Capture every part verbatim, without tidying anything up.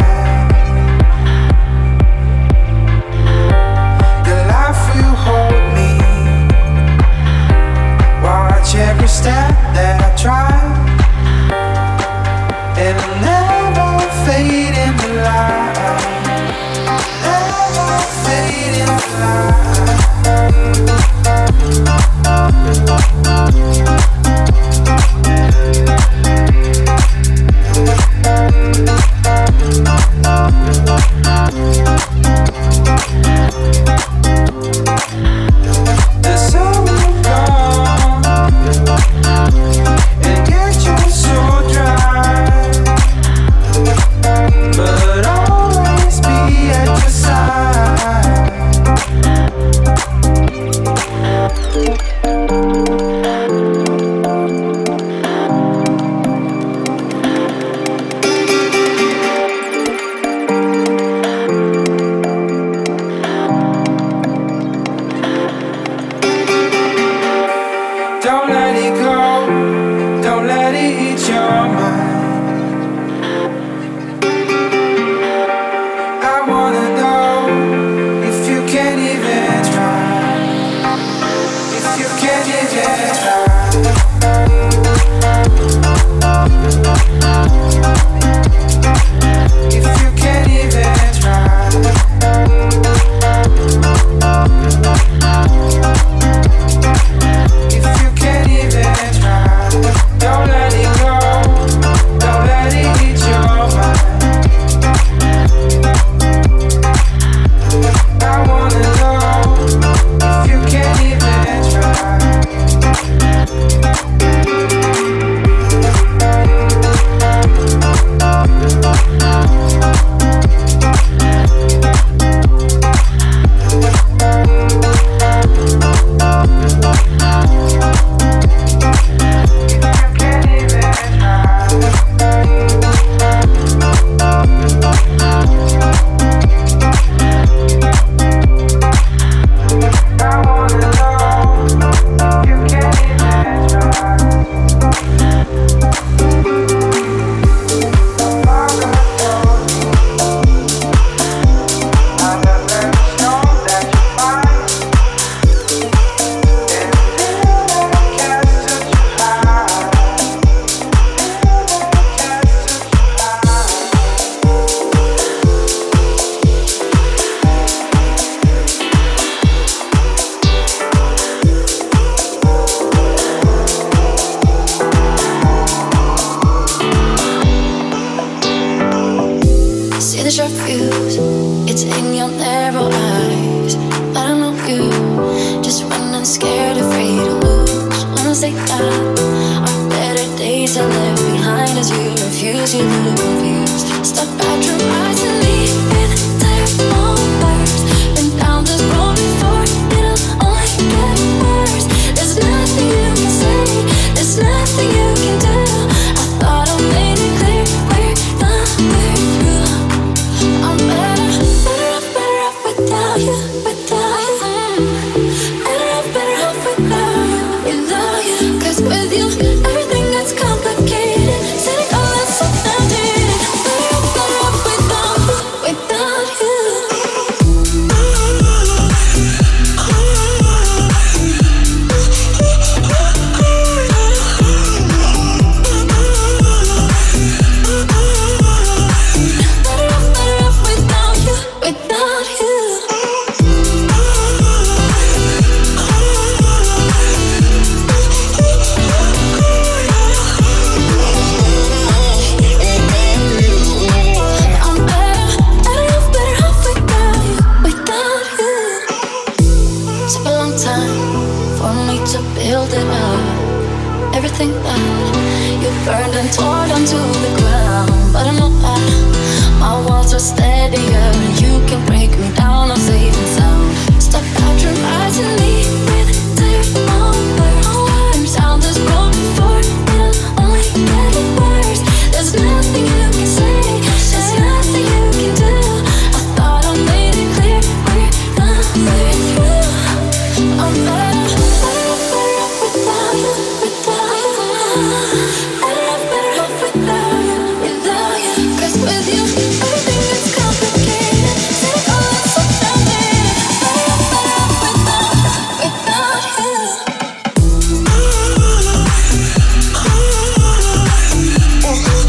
The life you hold. Watch every step that I try, and I'll never fade in the light. Never fade in the light. The soul of God. And get your soul dry, but always be at your side. Don't let it go. Yeah. place I left behind as you refuse, you look confused. Stuck back your eyes and leaving their own words. Been down this road before, it'll only get worse. There's nothing you can say, there's nothing you can do. I thought I made it clear, we're not, we're through. I'm better, better off, better off without you, without you. Better off, better off without you, without you. Cause with you, everything that's complicated. Said it all, that's so outdated. Better off, better off without you, without you. Better off, better off without you, without you. I'm better, better off, better off without you, without you. Took a long time for me to build it up. Everything that you burned and tore down to the ground. But I know that my walls are steadier, and you can break me down, I'm safe and sound. Stop out your eyes and leave with their own words. Down this road before, it'll only get worse. There's nothing you can say, there's nothing you can do. I thought I made it clear, we're not, we're through. I'm better, better off, better off without you, without you. Better off, better off without you, without you. Cause with you, everything is complicated. Said it all, that's so outdated. Better off, better off without you, without you. I'm better, better off, better off without you, without you.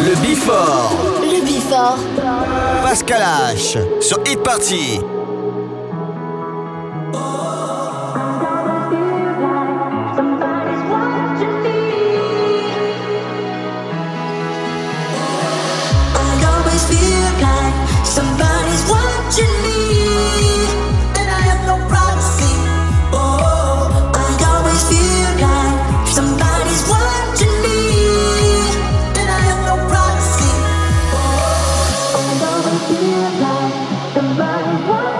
Le B quatre, Le before. Pascal H sur Hit Party. I always feel like somebody's watching me, and I have no privacy. Oh, I always feel like somebody's watching me, and I have no privacy. Oh, I always feel like somebody's watching.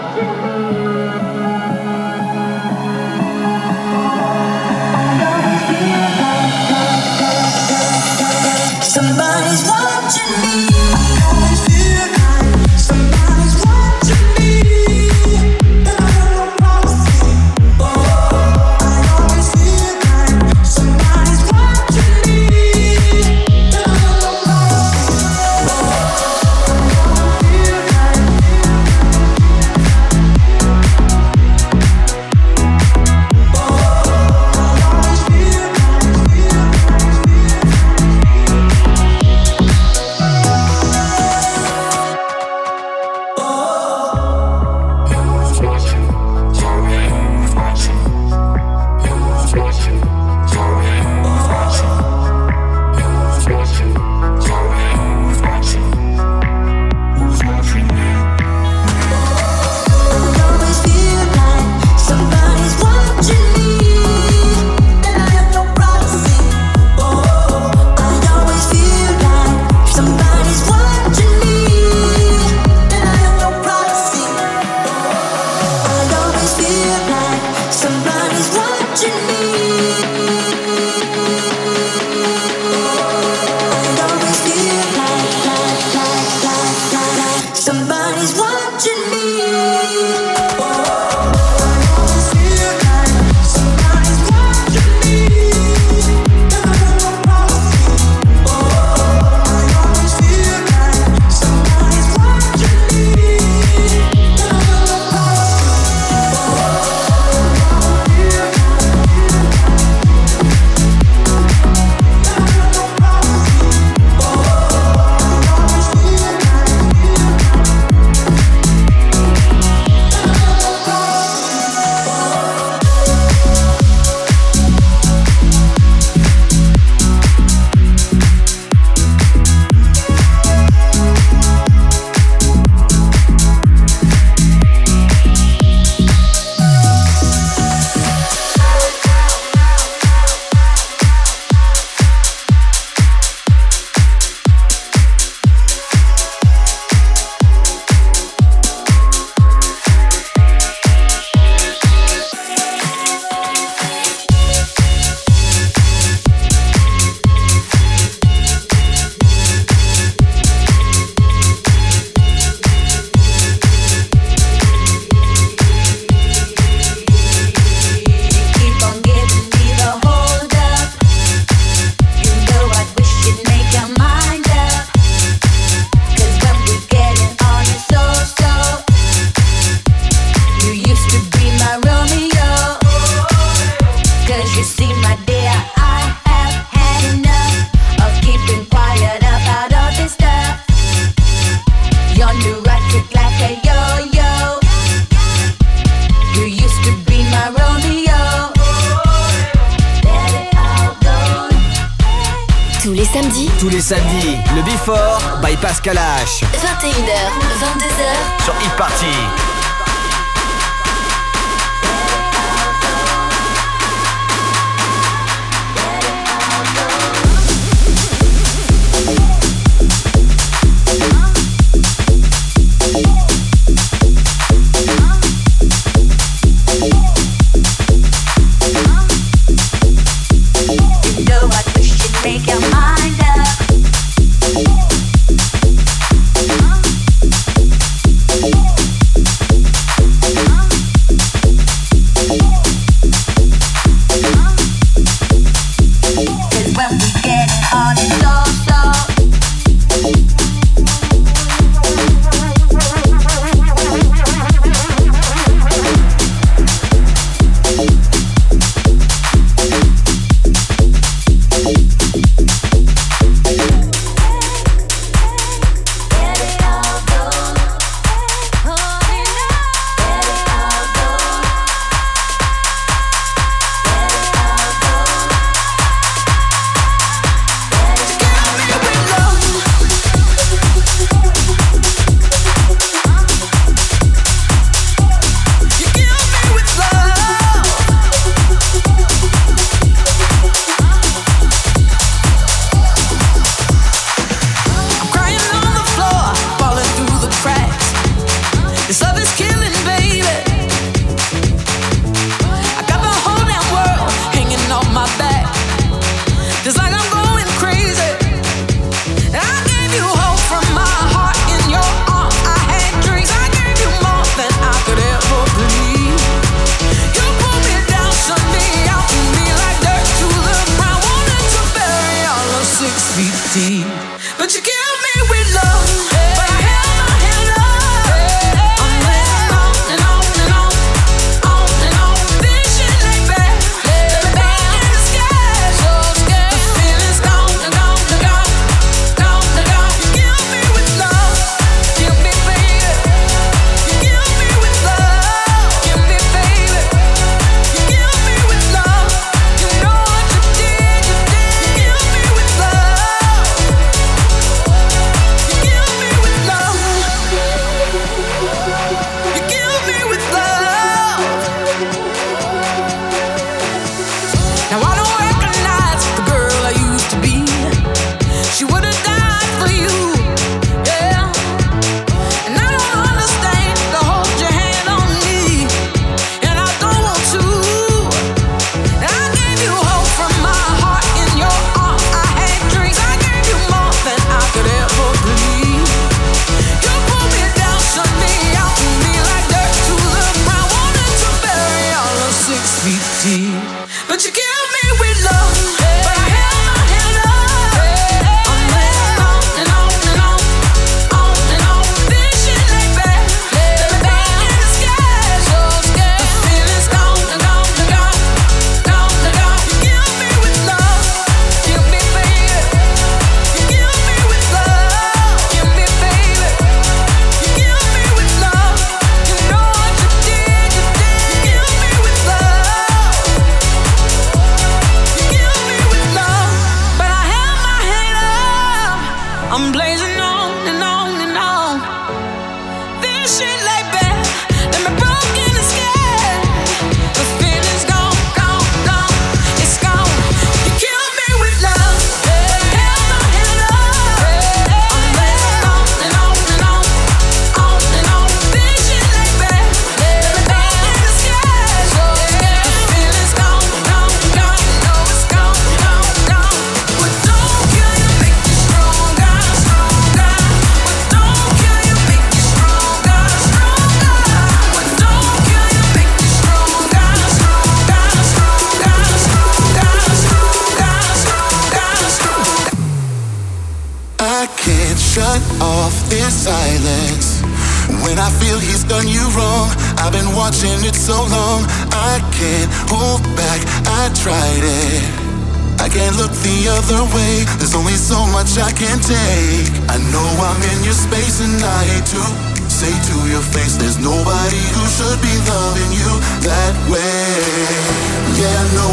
les samedis. Tous les samedis, le B quatre by Pascal H. vingt et une heures, vingt-deux heures sur Hit Party.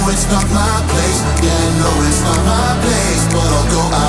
It's not my place, yeah, no, it's not my place, but I'll go out.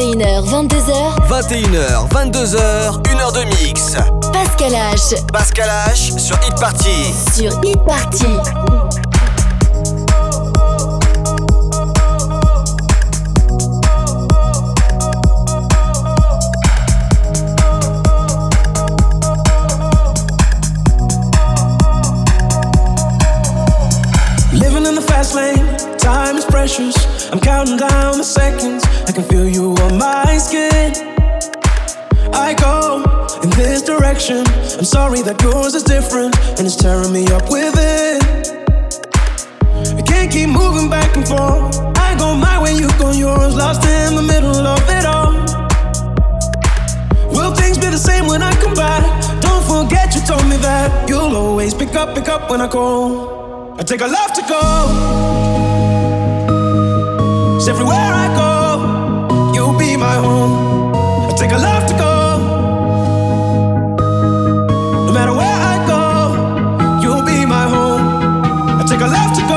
vingt et une heures, vingt-deux heures vingt et une heures, vingt-deux heures, une heure de mix Pascal H Pascal H sur Hit Party Sur Hit Party Living in the fast lane, time is precious I'm counting down the seconds I can feel you on my skin I go in this direction I'm sorry that yours is different And it's tearing me up within I can't keep moving back and forth I go my way, you go yours Lost in the middle of it all Will things be the same when I come back? Don't forget you told me that You'll always pick up, pick up when I call I take a left to go It's everywhere I go, you'll be my home. I take a love to go. No matter where I go, you'll be my home. I take a love to go.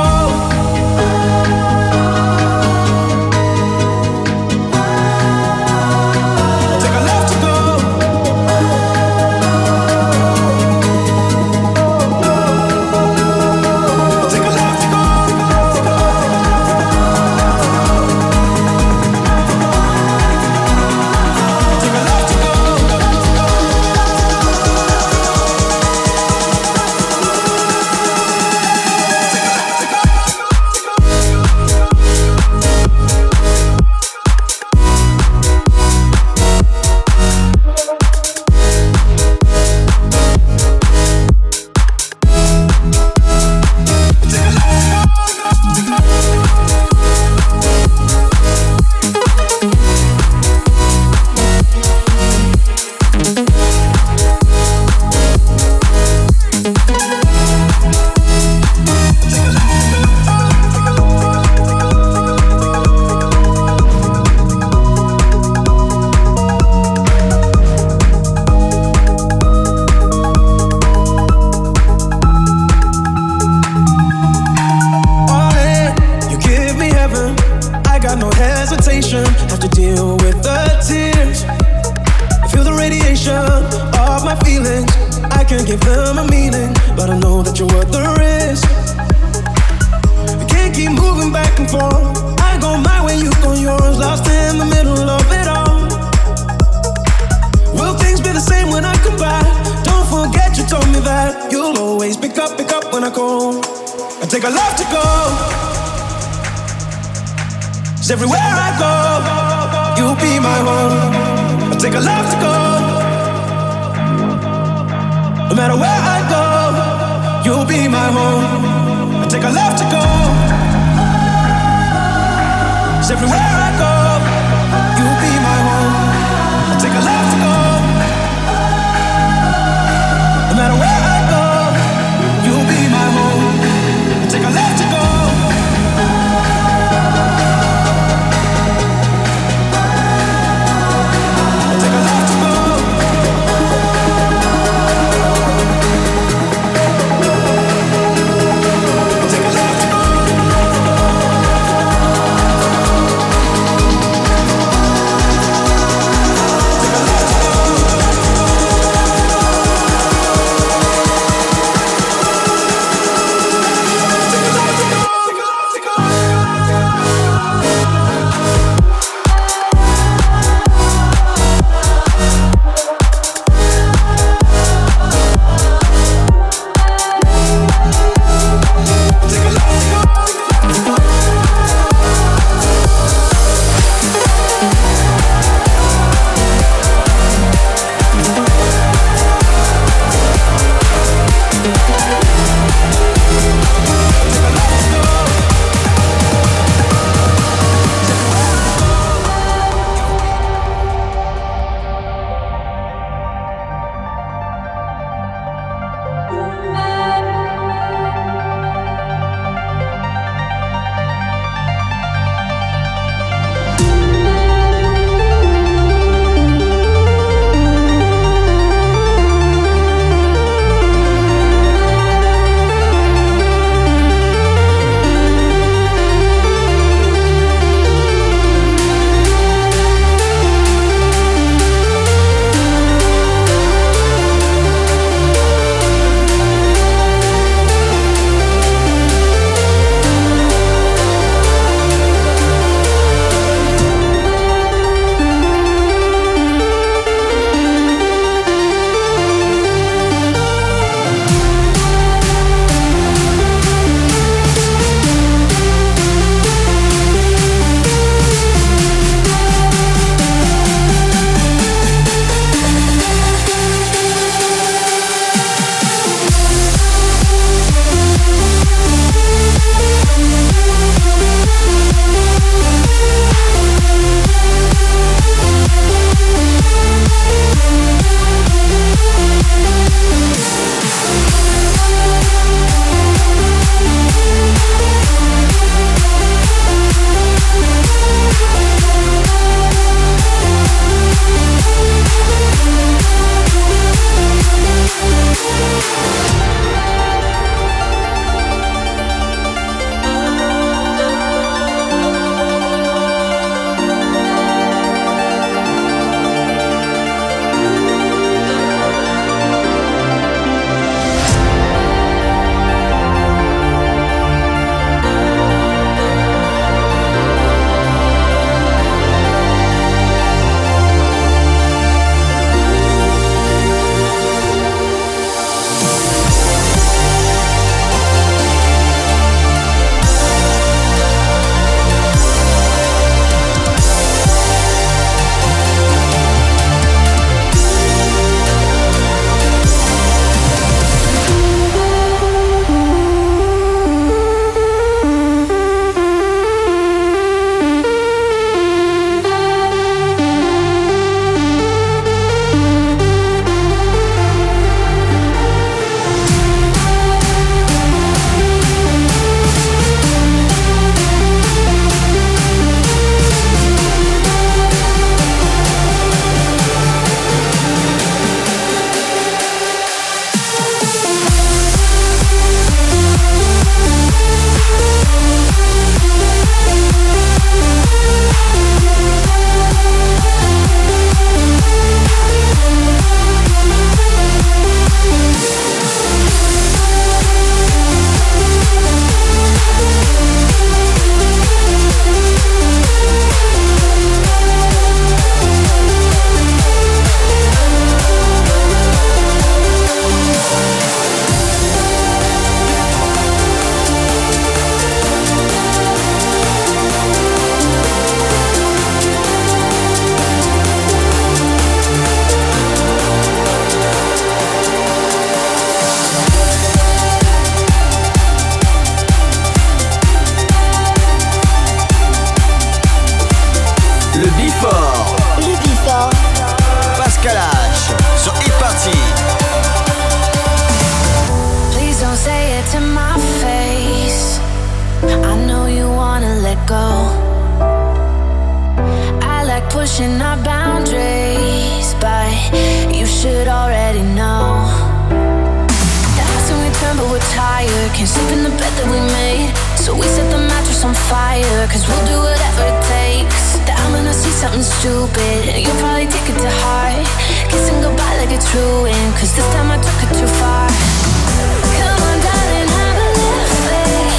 pushing our boundaries, but you should already know. The house and we turn but we're tired, can't sleep in the bed that we made, so we set the mattress on fire, cause we'll do whatever it takes. That I'm gonna say something stupid, you'll probably take it to heart, kissing goodbye like a truant, cause this time I took it too far. Come on darling, have a little faith.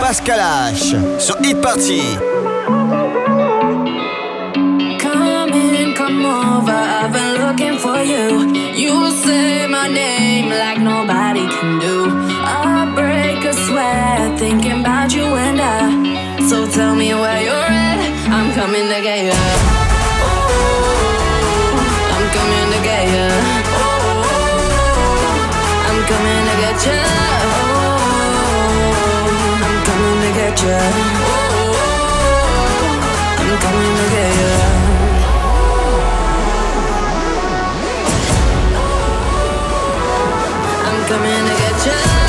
Pascal H sur Hit Party. Come in, come over, I've been looking for you. You say my name like nobody can do. I break a sweat thinking about you and I. So tell me where you're at, I'm coming to get ya. Oh, I'm coming to get ya. Oh, I'm coming to get ya. I'm coming to get ya. I'm coming to get ya. I'm coming to get ya.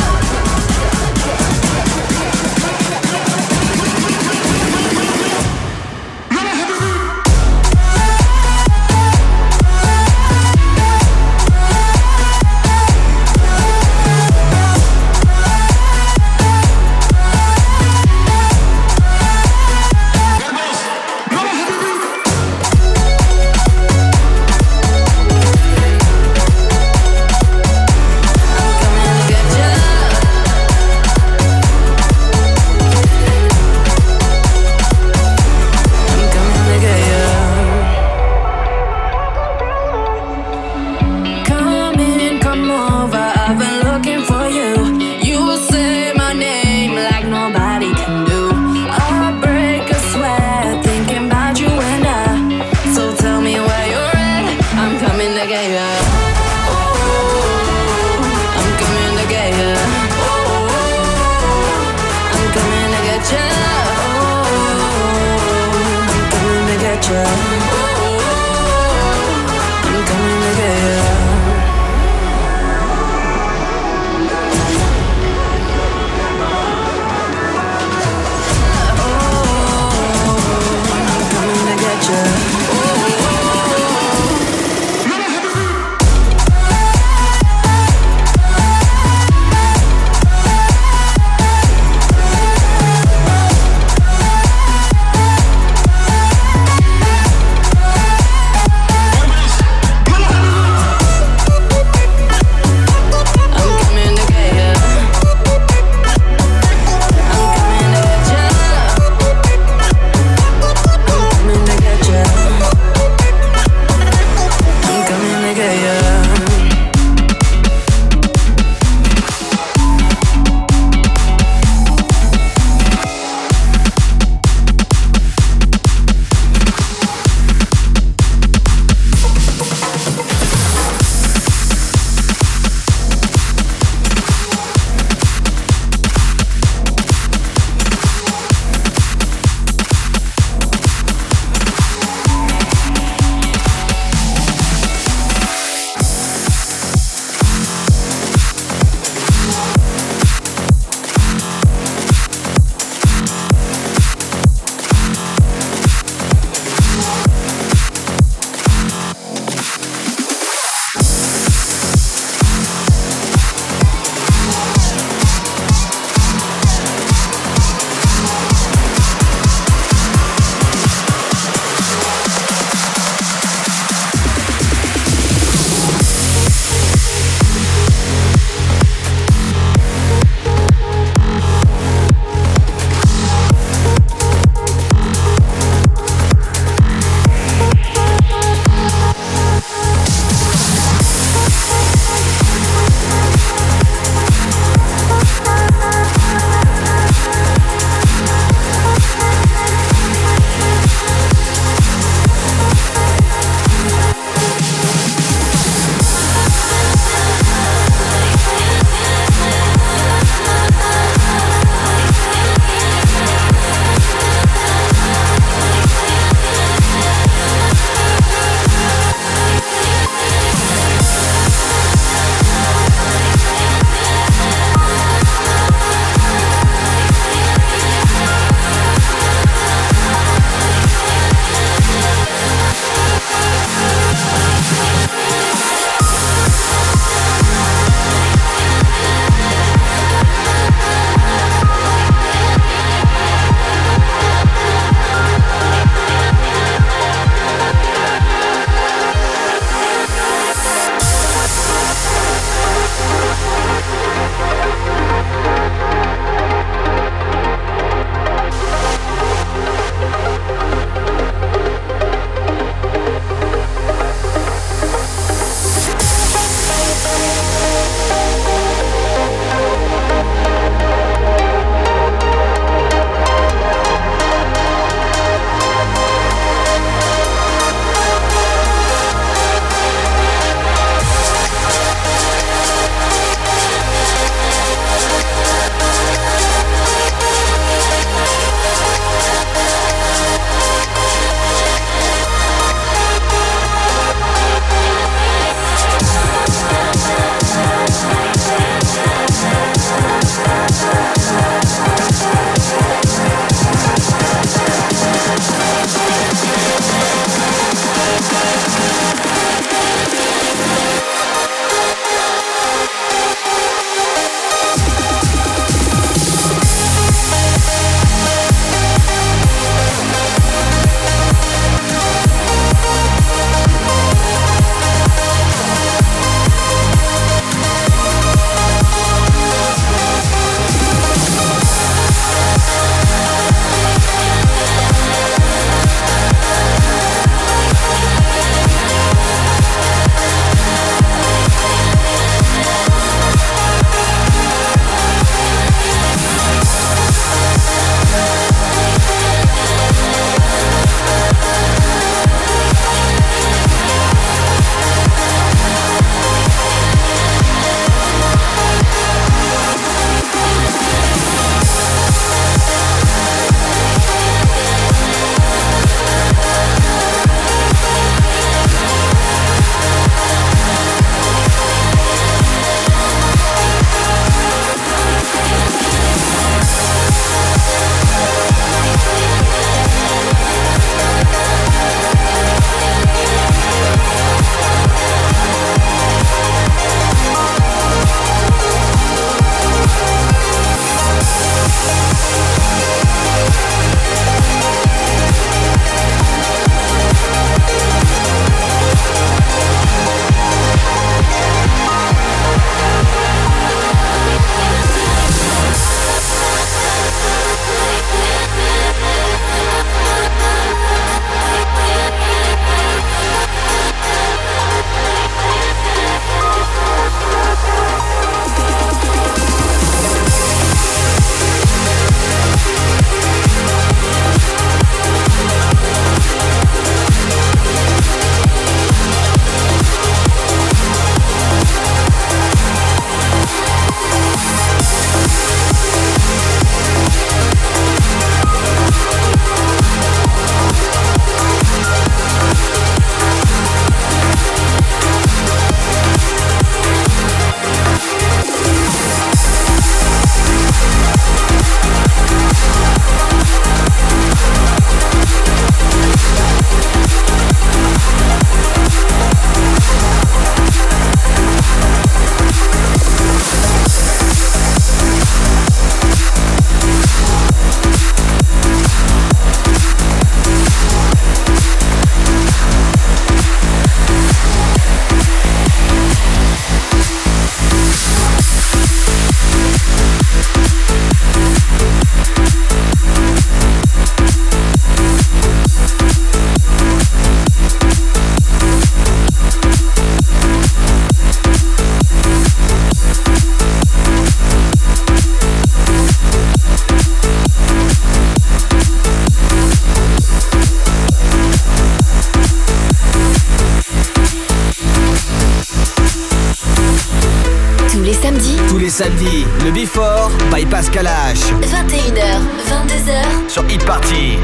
samedi, le B quatre by Pascal H. vingt et une heures, vingt-deux heures sur Hit Party.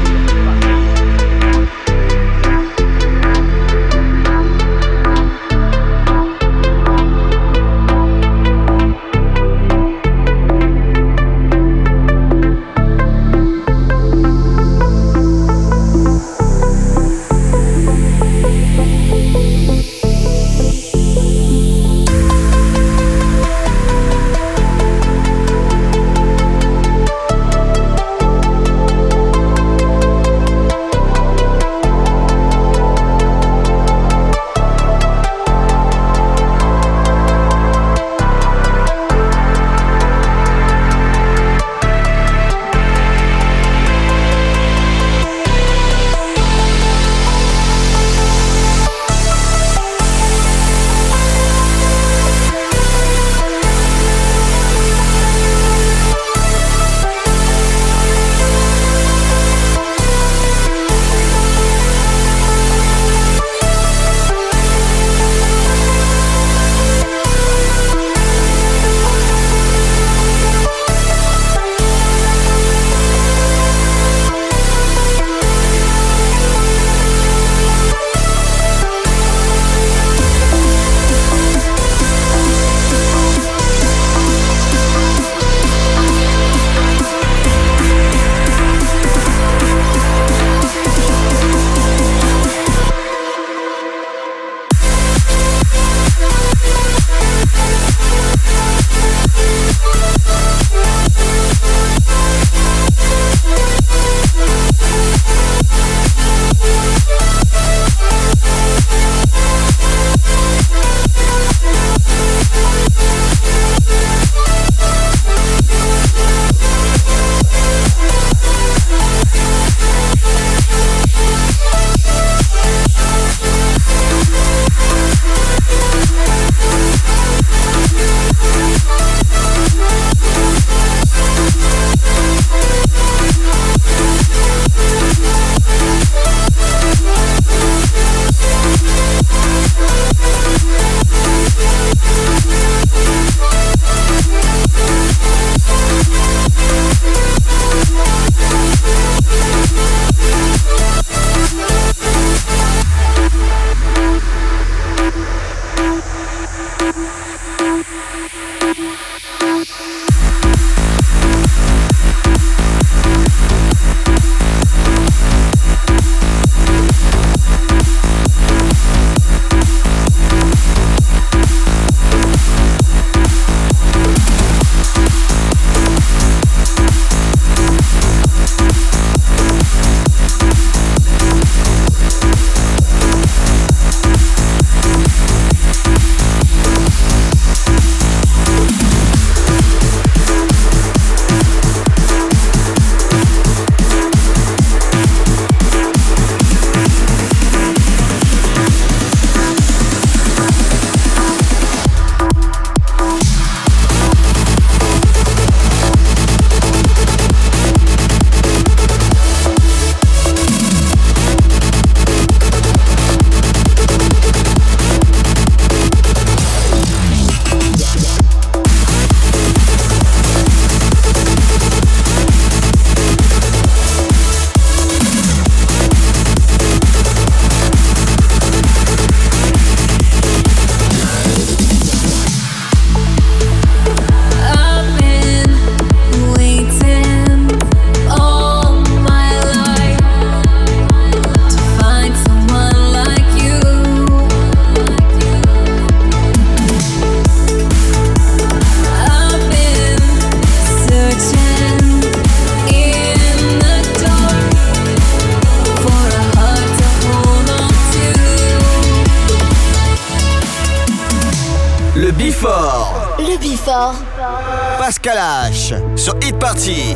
Pascal H sur Hit Party.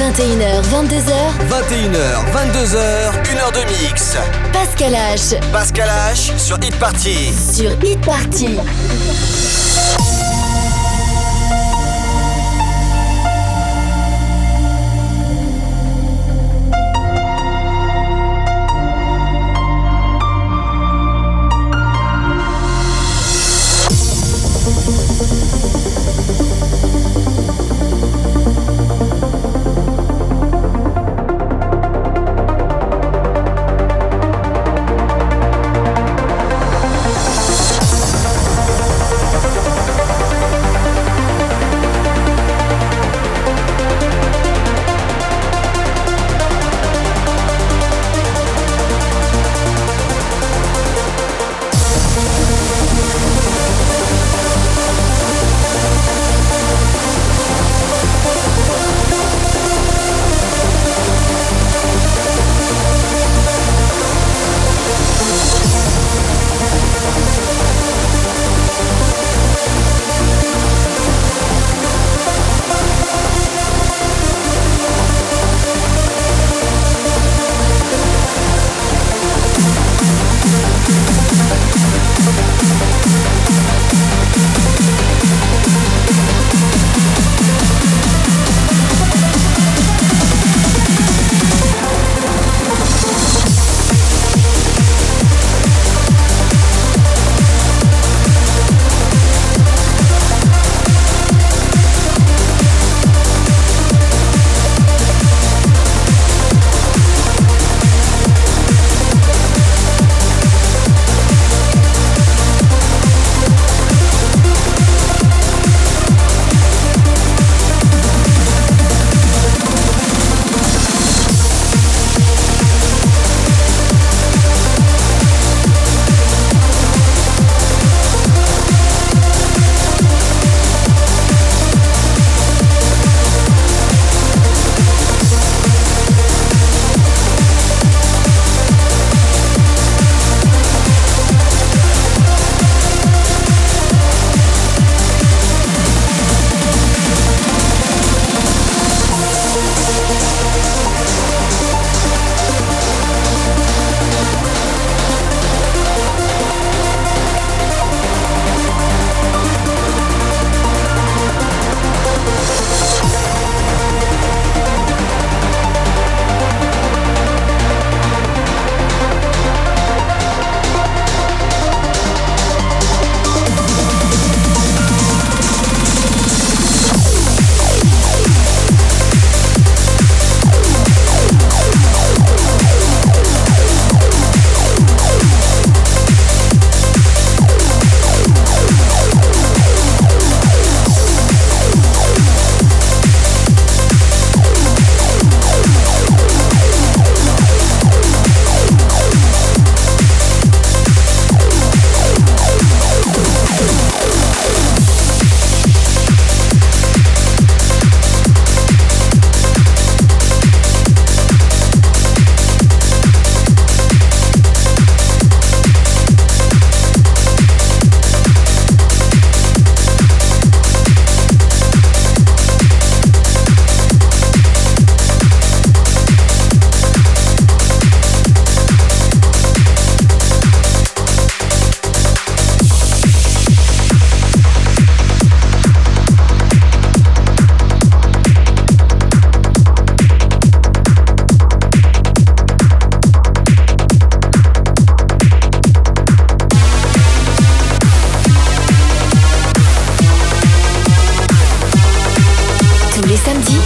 vingt et une heures, vingt-deux heures, vingt et une heures, vingt-deux heures, une heure de mix. Pascal H. Pascal H sur Hit Party. Sur Hit Party.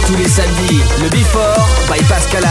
Tous les samedis, le B quatre by Pascal